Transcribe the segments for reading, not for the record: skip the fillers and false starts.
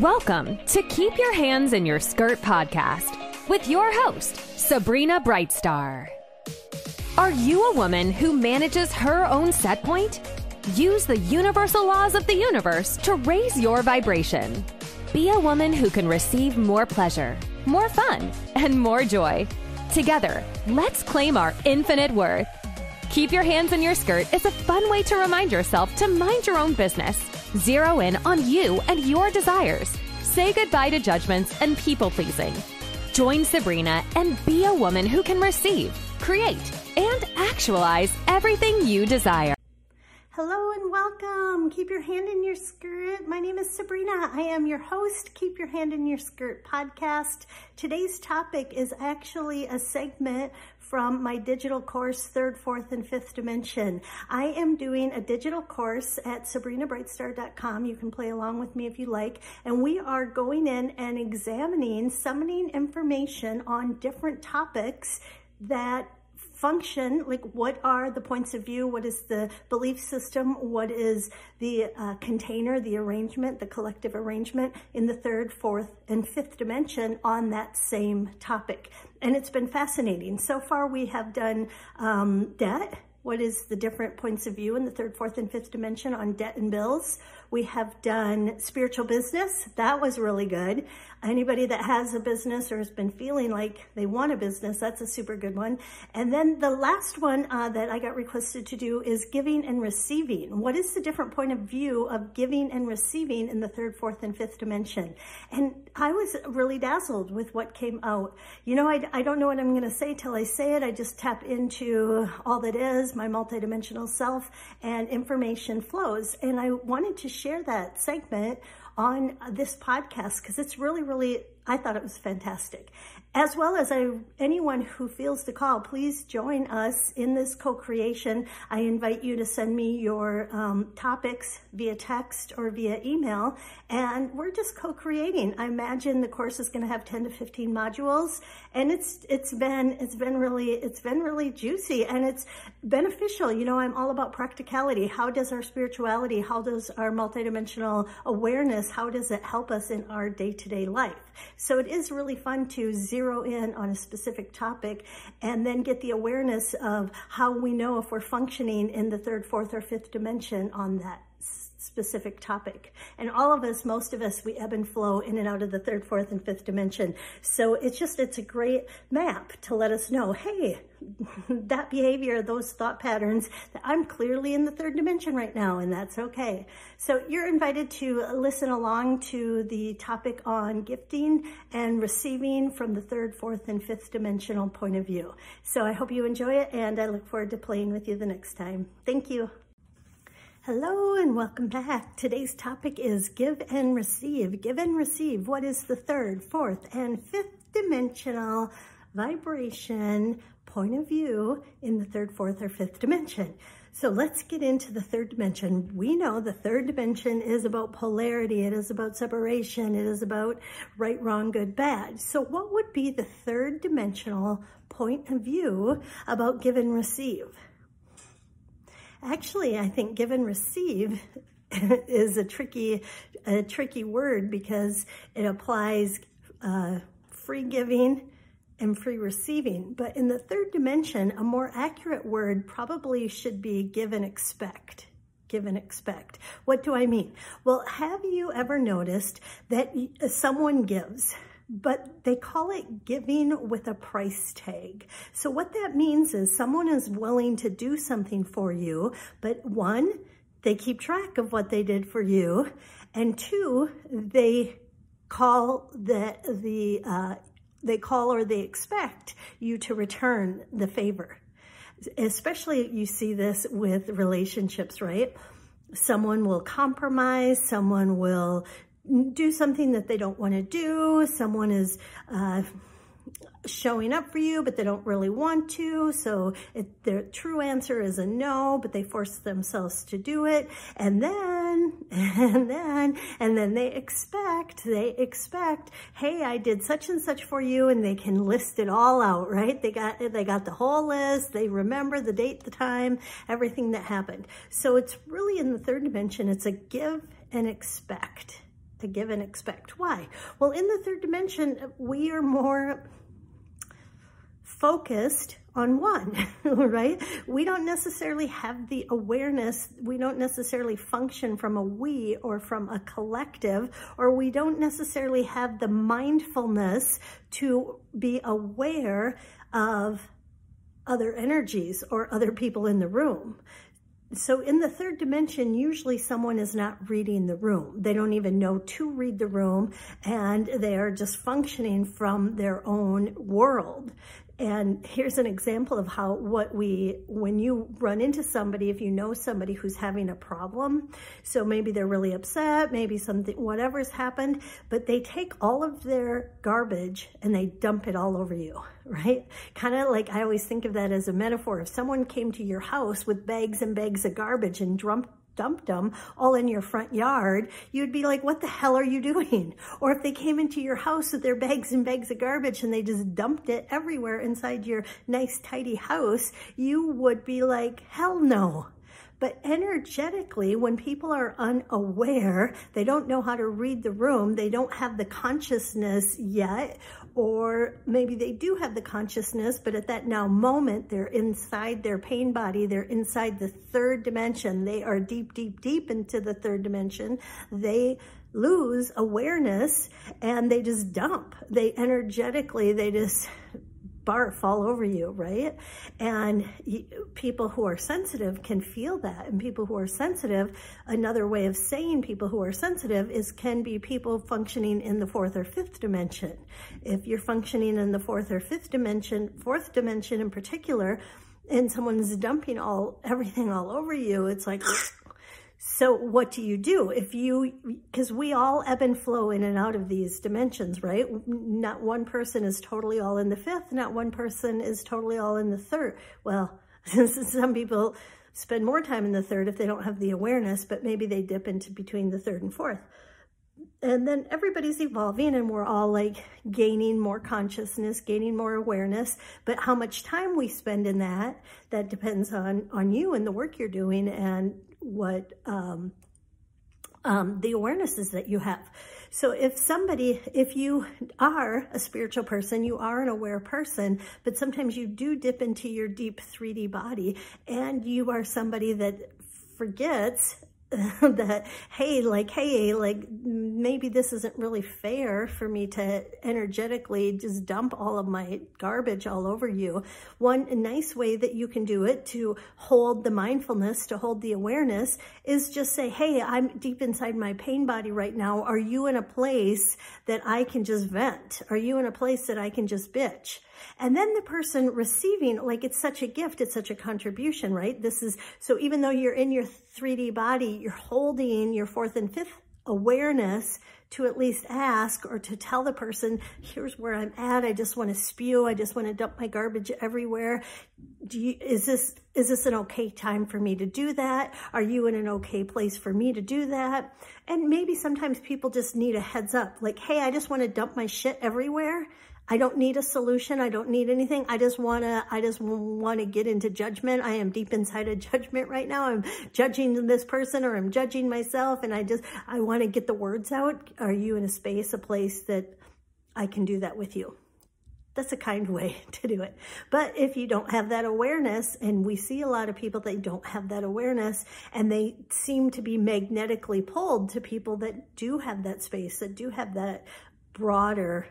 Welcome to Keep Your Hands in Your Skirt podcast with your host, Sabrina Brightstar. Are you a woman who manages her own set point? Use the universal laws of the universe to raise your vibration. Be a woman who can receive more pleasure, more fun, and more joy. Together, let's claim our infinite worth. Keep Your Hands in Your Skirt is a fun way to remind yourself to mind your own business. Zero in on you and your desires. Say goodbye to judgments and people-pleasing. Join Sabrina and be a woman who can receive, create, and actualize everything you desire. Hello and welcome. Keep Your Hand in Your Skirt. My name is Sabrina. I am your host, Keep Your Hand in Your Skirt podcast. Today's topic is actually a segment from my digital course, 3rd, 4th, and 5th Dimension. I am doing a digital course at sabrinabrightstar.com. You can play along with me if you like. And we are going in and examining, summoning information on different topics that function, like what are the points of view, what is the belief system, what is the container, the arrangement, the collective arrangement in the 3rd, 4th, and 5th dimension on that same topic. And it's been fascinating. So far we have done debt, what is the different points of view in the 3rd, 4th, and 5th dimension on debt and bills. We have done spiritual business. That was really good. Anybody that has a business or has been feeling like they want a business, that's a super good one. And then the last one that I got requested to do is giving and receiving. What is the different point of view of giving and receiving in the 3rd, 4th, and 5th dimension? And I was really dazzled with what came out. You know, I don't know what I'm going to say till I say it. I just tap into all that is, my multidimensional self, and information flows. And I wanted to share that segment on this podcast because it's really, I thought it was fantastic. As well as anyone who feels the call, please join us in this co-creation. I invite you to send me your topics via text or via email, and we're just co-creating. I imagine the course is going to have 10 to 15 modules, and it's been really juicy, and it's beneficial. You know, I'm all about practicality. How does our spirituality, how does our multidimensional awareness, how does it help us in our day-to-day life? So it is really fun to zero in on a specific topic and then get the awareness of how we know if we're functioning in the 3rd, 4th, or 5th dimension on that specific topic. And all of us, most of us, we ebb and flow in and out of the 3rd, 4th, and 5th dimension. So it's a great map to let us know, hey, that behavior, those thought patterns, I'm clearly in the 3rd dimension right now, and that's okay. So you're invited to listen along to the topic on gifting and receiving from the 3rd, 4th, and 5th dimensional point of view. So I hope you enjoy it, and I look forward to playing with you the next time. Thank you. Hello and welcome back. Today's topic is give and receive. Give and receive. What is the 3rd, 4th, and 5th dimensional vibration point of view in the 3rd, 4th, or 5th dimension? So let's get into the 3rd dimension. We know the 3rd dimension is about polarity. It is about separation. It is about right, wrong, good, bad. So what would be the 3rd dimensional point of view about give and receive? Actually, I think give and receive is a tricky word because it applies free giving and free receiving. But in the 3rd dimension, a more accurate word probably should be give and expect. Give and expect. What do I mean? Well, have you ever noticed that someone gives, but they call it giving with a price tag? So what that means is someone is willing to do something for you, but one, they keep track of what they did for you, and two, they call they expect you to return the favor. Especially you see this with relationships, right? Someone will compromise, someone will do something that they don't want to do. Someone is showing up for you, but they don't really want to. So their true answer is a no, but they force themselves to do it. And then they expect, hey, I did such and such for you, and they can list it all out, right? They got the whole list. They remember the date, the time, everything that happened. So it's really in the 3rd dimension, it's a give and expect. to give and expect. Why? Well, in the third dimension, we are more focused on one, right? We don't necessarily have the awareness. We don't necessarily function from a we or from a collective, or we don't necessarily have the mindfulness to be aware of other energies or other people in the room. So in the third dimension, usually someone is not reading the room. They don't even know to read the room, and they are just functioning from their own world. And here's an example of how when you run into somebody, if you know somebody who's having a problem, so maybe they're really upset, maybe something, whatever's happened, but they take all of their garbage and they dump it all over you, right? Kind of like, I always think of that as a metaphor. If someone came to your house with bags and bags of garbage and dumped them all in your front yard, you'd be like, what the hell are you doing? Or if they came into your house with their bags and bags of garbage and they just dumped it everywhere inside your nice, tidy house, you would be like, hell no. But energetically, when people are unaware, they don't know how to read the room, they don't have the consciousness yet, or maybe they do have the consciousness, but at that now moment, they're inside their pain body, they're inside the third dimension, they are deep, deep, deep into the third dimension, they lose awareness and they just dump. They energetically, they just barf all over you, right? And people who are sensitive can feel that. And people who are sensitive, another way of saying people who are sensitive is can be people functioning in the fourth or fifth dimension. If you're functioning in the fourth or fifth dimension, fourth dimension in particular, and someone's dumping everything all over you, it's like, so what do you do? Because we all ebb and flow in and out of these dimensions, right? Not one person is totally all in the fifth. Not one person is totally all in the third. Well, some people spend more time in the third if they don't have the awareness, but maybe they dip into between the third and fourth. And then everybody's evolving and we're all like gaining more consciousness, gaining more awareness, but how much time we spend in that depends on you and the work you're doing and what the awareness is that you have. So if you are a spiritual person, you are an aware person, but sometimes you do dip into your deep 3D body and you are somebody that forgets that, hey, like, maybe this isn't really fair for me to energetically just dump all of my garbage all over you. One nice way that you can do it to hold the mindfulness, to hold the awareness, is just say, hey, I'm deep inside my pain body right now. Are you in a place that I can just vent? Are you in a place that I can just bitch? And then the person receiving, like, it's such a gift, it's such a contribution, right? So even though you're in your 3D body, you're holding your fourth and fifth awareness to at least ask or to tell the person, here's where I'm at. I just want to spew. I just want to dump my garbage everywhere. Is this an okay time for me to do that? Are you in an okay place for me to do that? And maybe sometimes people just need a heads up, like, hey, I just want to dump my shit everywhere. I don't need a solution. I don't need anything. I just want to get into judgment. I am deep inside a judgment right now. I'm judging this person or I'm judging myself. And I want to get the words out. Are you in a place that I can do that with you? That's a kind way to do it. But if you don't have that awareness, and we see a lot of people that don't have that awareness, and they seem to be magnetically pulled to people that do have that space, that do have that broader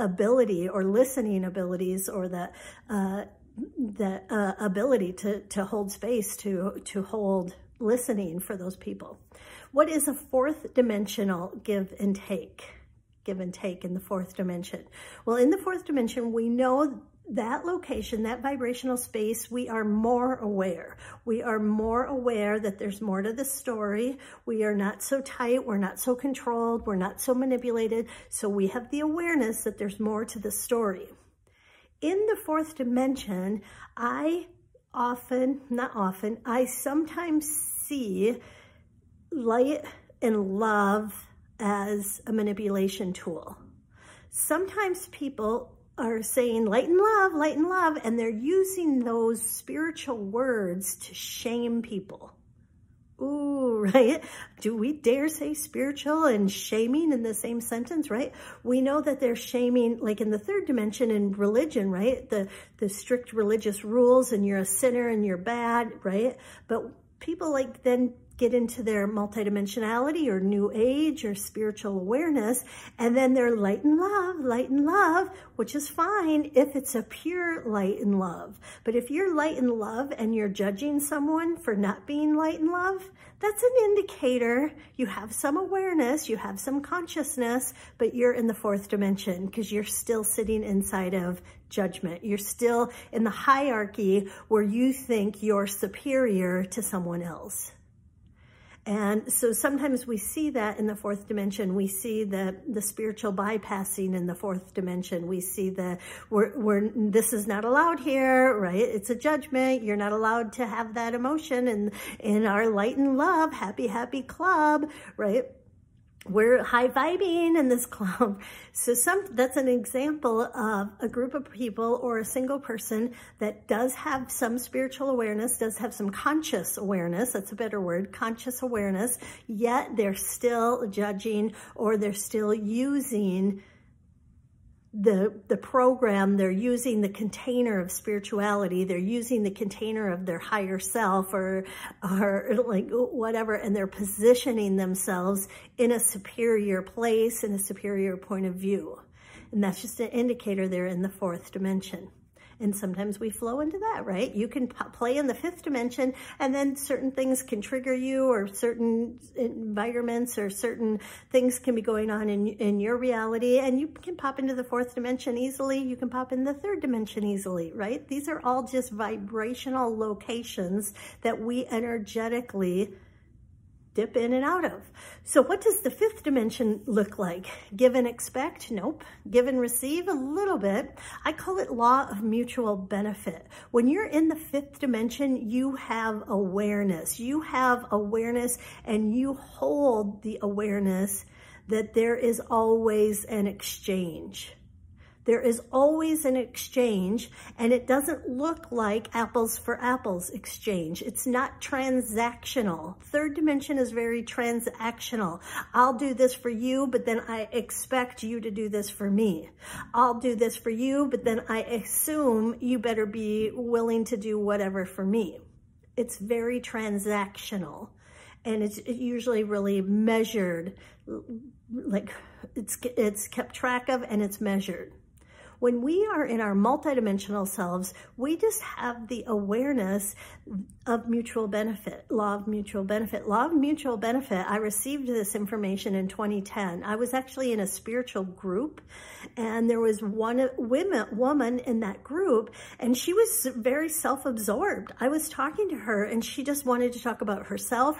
ability or listening abilities, or the ability to hold space, to hold listening for those people. What is a fourth dimensional give and take? Give and take in the fourth dimension. Well, in the fourth dimension, we know that location, that vibrational space, we are more aware. We are more aware that there's more to the story. We are not so tight. We're not so controlled. We're not so manipulated. So we have the awareness that there's more to the story. In the fourth dimension, I sometimes see light and love as a manipulation tool. Sometimes people are saying light and love, and they're using those spiritual words to shame people. Ooh, right? Do we dare say spiritual and shaming in the same sentence, right? We know that they're shaming, like in the third dimension in religion, right? The strict religious rules and you're a sinner and you're bad, right? But people like then get into their multidimensionality or new age or spiritual awareness, and then they're light and love, which is fine if it's a pure light and love. But if you're light and love and you're judging someone for not being light and love, that's an indicator you have some awareness, you have some consciousness, but you're in the fourth dimension because you're still sitting inside of judgment. You're still in the hierarchy where you think you're superior to someone else. And so sometimes we see that in the fourth dimension. We see the spiritual bypassing in the fourth dimension. We see the, this is not allowed here, right? It's a judgment. You're not allowed to have that emotion in our light and love, happy, happy club, right? We're high vibing in this club. So that's an example of a group of people or a single person that does have some spiritual awareness, does have some conscious awareness, that's a better word, conscious awareness, yet they're still judging or they're still using the program, they're using the container of spirituality, they're using the container of their higher self or like whatever, and they're positioning themselves in a superior place, in a superior point of view. And that's just an indicator they're in the fourth dimension. And sometimes we flow into that, right? You can play in the fifth dimension, and then certain things can trigger you, or certain environments or certain things can be going on in your reality, and you can pop into the fourth dimension easily. You can pop in the third dimension easily, right? These are all just vibrational locations that we energetically dip in and out of. So what does the fifth dimension look like? Give and expect? Nope. Give and receive? A little bit. I call it law of mutual benefit. When you're in the fifth dimension, you have awareness. You have awareness and you hold the awareness that there is always an exchange. There is always an exchange, and it doesn't look like apples for apples exchange. It's not transactional. Third dimension is very transactional. I'll do this for you, but then I expect you to do this for me. I'll do this for you, but then I assume you better be willing to do whatever for me. It's very transactional. And it's usually really measured, like it's kept track of and it's measured. When we are in our multidimensional selves, we just have the awareness of mutual benefit, law of mutual benefit. Law of mutual benefit, I received this information in 2010. I was actually in a spiritual group, and there was one woman in that group, and she was very self-absorbed. I was talking to her, and she just wanted to talk about herself,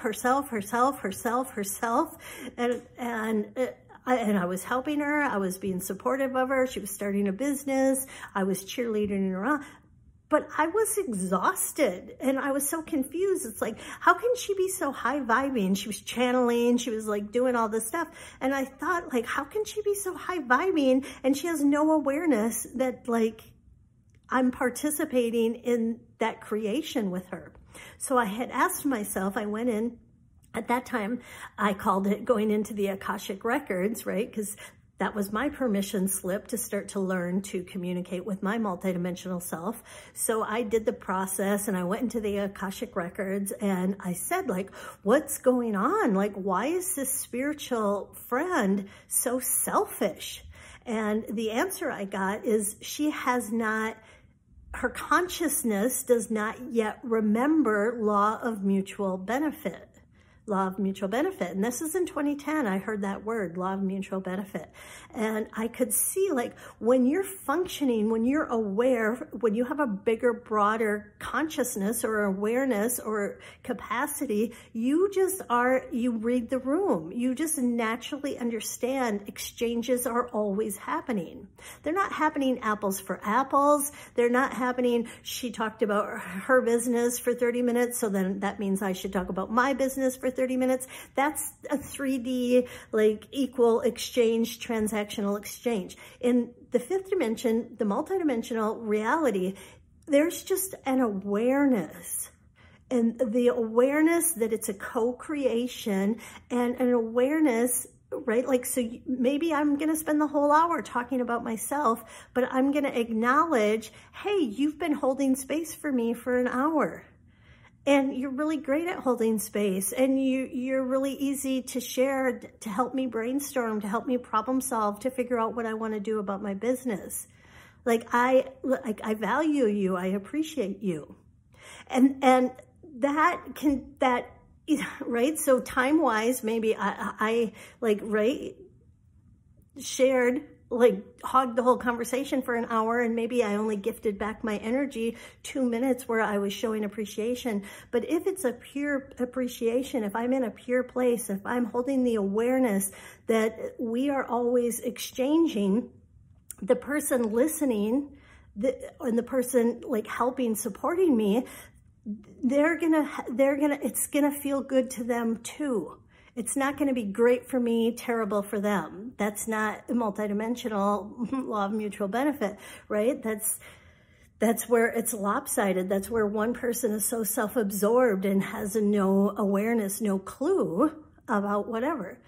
and I was helping her. I was being supportive of her. She was starting a business. I was cheerleading her on. But I was exhausted and I was so confused. It's like, how can she be so high vibing? She was channeling, she was like doing all this stuff. And I thought, like, how can she be so high vibing? And she has no awareness that, like, I'm participating in that creation with her. So I had asked myself, I went in. At that time, I called it going into the Akashic Records, right? Because that was my permission slip to start to learn to communicate with my multidimensional self. So I did the process and I went into the Akashic Records and I said, like, what's going on? Like, why is this spiritual friend so selfish? And the answer I got is she has not, her consciousness does not yet remember law of mutual benefit. Law of mutual benefit. And this is in 2010, I heard that word, law of mutual benefit. And I could see, like, when you're functioning, when you're aware, when you have a bigger, broader consciousness or awareness or capacity, you just are, you read the room. You just naturally understand exchanges are always happening. They're not happening apples for apples. They're not happening, she talked about her business for 30 minutes, so then that means I should talk about my business for 30 minutes. That's a 3D, like, equal exchange, transactional exchange. In the fifth dimension, the multidimensional reality, there's just an awareness. and the awareness that it's a co-creation and an awareness, right? Like, so maybe I'm going to spend the whole hour talking about myself, but I'm going to acknowledge, hey, you've been holding space for me for an hour. And you're really great at holding space, and you're really easy to share, to help me brainstorm, to help me problem solve, to figure out what I want to do about my business. Like I value you, I appreciate you. And that, right? So time-wise, maybe I like, right, shared, like, hogged the whole conversation for an hour, and maybe I only gifted back my energy 2 minutes where I was showing appreciation. But if it's a pure appreciation, if I'm in a pure place, if I'm holding the awareness that we are always exchanging, the person listening and the person like helping, supporting me, it's gonna feel good to them too. It's not gonna be great for me, terrible for them. That's not a multidimensional law of mutual benefit, right? That's where it's lopsided. That's where one person is so self-absorbed and has no awareness, no clue about whatever.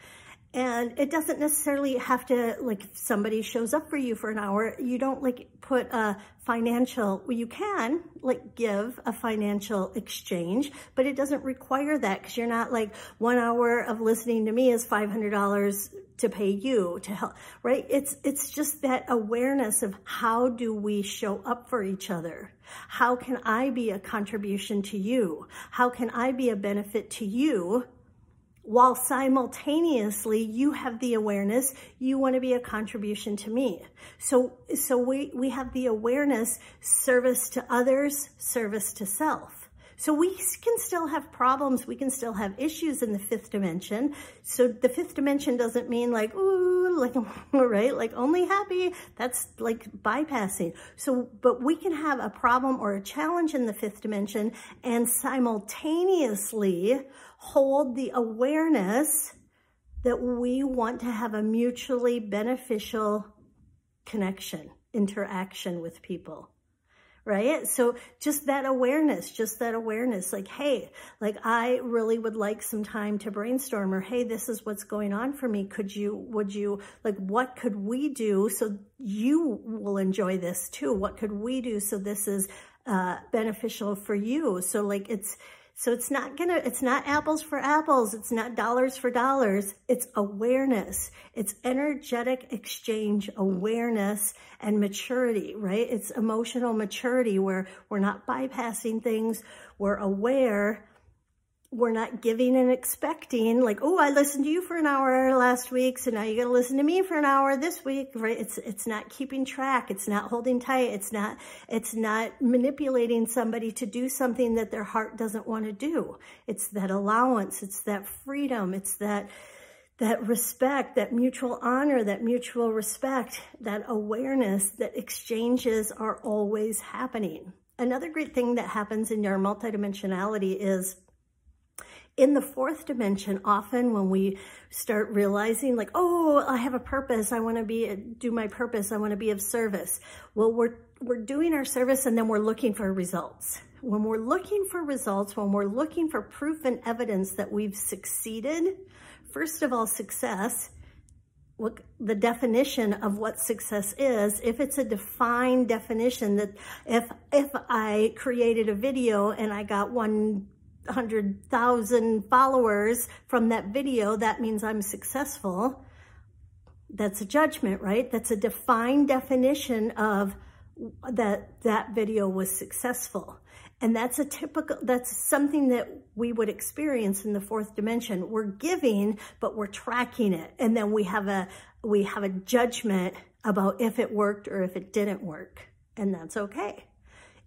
And it doesn't necessarily have to, like, if somebody shows up for you for an hour, you don't like put a financial, well, you can like give a financial exchange, but it doesn't require that, because you're not like, 1 hour of listening to me is $500 to pay you to help, right? It's just that awareness of how do we show up for each other? How can I be a contribution to you? How can I be a benefit to you? While simultaneously you have the awareness, you want to be a contribution to me. So we have the awareness, service to others, service to self. So we can still have problems. We can still have issues in the fifth dimension. So the fifth dimension doesn't mean like, ooh, like, right? Like only happy. That's like bypassing. So, but we can have a problem or a challenge in the fifth dimension and simultaneously hold the awareness that we want to have a mutually beneficial connection, interaction with people, right? So just that awareness, like, hey, like I really would like some time to brainstorm, or hey, this is what's going on for me. Would you, like, what could we do so you will enjoy this too? What could we do so this is beneficial for you? So like it's not apples for apples. It's not dollars for dollars. It's awareness. It's energetic exchange, awareness and maturity, right? It's emotional maturity where we're not bypassing things. We're aware. We're not giving and expecting like, oh, I listened to you for an hour last week, so now you got to listen to me for an hour this week, right? It's not keeping track. It's not holding tight. It's not manipulating somebody to do something that their heart doesn't want to do. It's that allowance. It's that freedom. It's that respect, that mutual honor, that mutual respect, that awareness that exchanges are always happening. Another great thing that happens in your multidimensionality is, in the fourth dimension, often when we start realizing like, oh, I have a purpose. I want to do my purpose. I want to be of service. Well, we're doing our service, and then we're looking for results. When we're looking for results, when we're looking for proof and evidence that we've succeeded, first of all, success, what the definition of what success is, if it's a defined definition that if I created a video and I got 100,000 followers from that video, that means I'm successful. That's a judgment, right? That's a defined definition of that video was successful. And that's something that we would experience in the fourth dimension. We're giving, but we're tracking it. And then we have a judgment about if it worked or if it didn't work. And that's okay.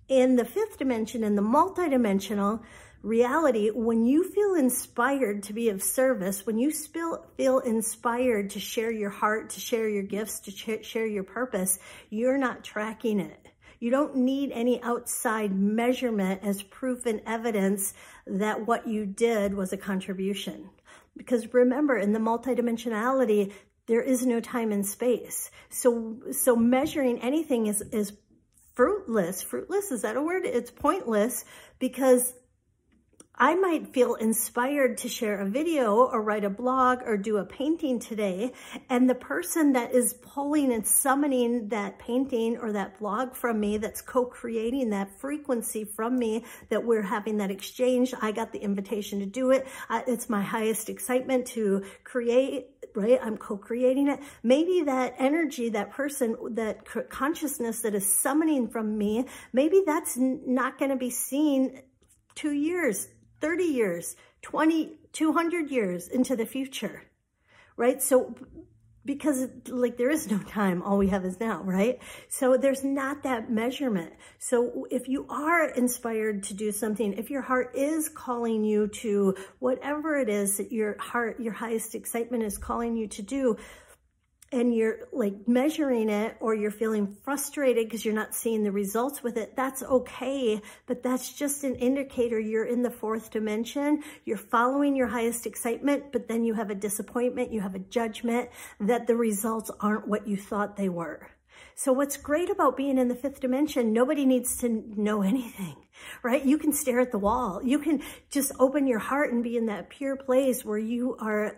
In the fifth dimension, in the multidimensional reality, when you feel inspired to be of service, when you feel inspired to share your heart, to share your gifts, to share your purpose, you're not tracking it. You don't need any outside measurement as proof and evidence that what you did was a contribution. Because remember, in the multidimensionality, there is no time and space. So measuring anything is fruitless. Fruitless, is that a word? It's pointless, because I might feel inspired to share a video or write a blog or do a painting today, and the person that is pulling and summoning that painting or that blog from me, that's co-creating that frequency from me, that we're having that exchange, I got the invitation to do it. It's my highest excitement to create, right? I'm co-creating it. Maybe that energy, that person, that consciousness that is summoning from me, maybe that's not going to be seen 2 years, 30 years, 200 years into the future, right? So, because like there is no time, all we have is now, right? So there's not that measurement. So if you are inspired to do something, if your heart is calling you to whatever it is that your heart, your highest excitement is calling you to do, and you're like measuring it, or you're feeling frustrated because you're not seeing the results with it, that's okay. But that's just an indicator you're in the fourth dimension. You're following your highest excitement, but then you have a disappointment, you have a judgment that the results aren't what you thought they were. So what's great about being in the fifth dimension, nobody needs to know anything, right? You can stare at the wall. You can just open your heart and be in that pure place where you are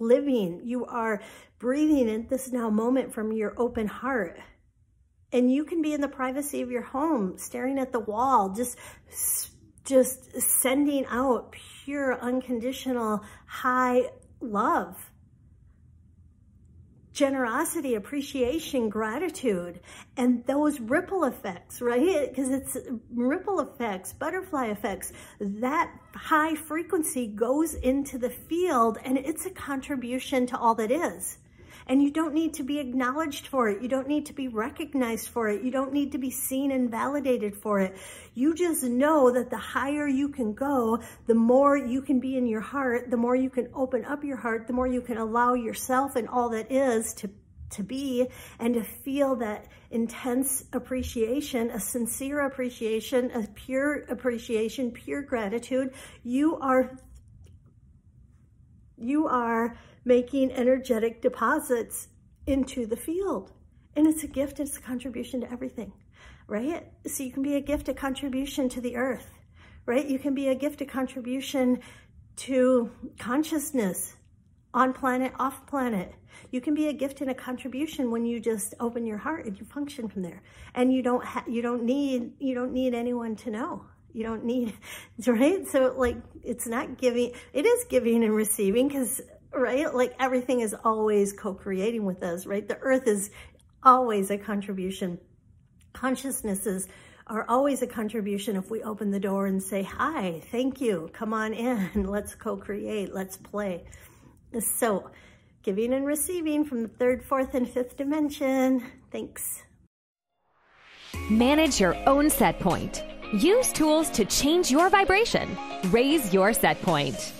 living, you are breathing in this now moment from your open heart. And you can be in the privacy of your home, staring at the wall, just sending out pure, unconditional, high love, generosity, appreciation, gratitude, and those ripple effects, right? Because it's ripple effects, butterfly effects. That high frequency goes into the field, and it's a contribution to all that is. And you don't need to be acknowledged for it. You don't need to be recognized for it. You don't need to be seen and validated for it. You just know that the higher you can go, the more you can be in your heart, the more you can open up your heart, the more you can allow yourself and all that is to be, and to feel that intense appreciation, a sincere appreciation, a pure appreciation, pure gratitude. You are making energetic deposits into the field. And it's a gift, it's a contribution to everything, right? So you can be a gift, a contribution to the earth, right? You can be a gift, a contribution to consciousness, on planet, off planet. You can be a gift and a contribution when you just open your heart and you function from there. And you don't need anyone to know. You don't need, right? So like, it's not giving, it is giving and receiving, because, right? Like everything is always co-creating with us, right? The earth is always a contribution. Consciousnesses are always a contribution if we open the door and say, hi, thank you, come on in, let's co-create, let's play. So giving and receiving from the third, fourth, and fifth dimension. Thanks. Manage your own set point. Use tools to change your vibration. Raise your set point.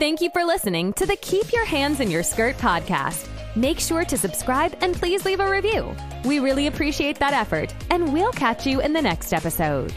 Thank you for listening to the Keep Your Hands in Your Skirt podcast. Make sure to subscribe and please leave a review. We really appreciate that effort, and we'll catch you in the next episode.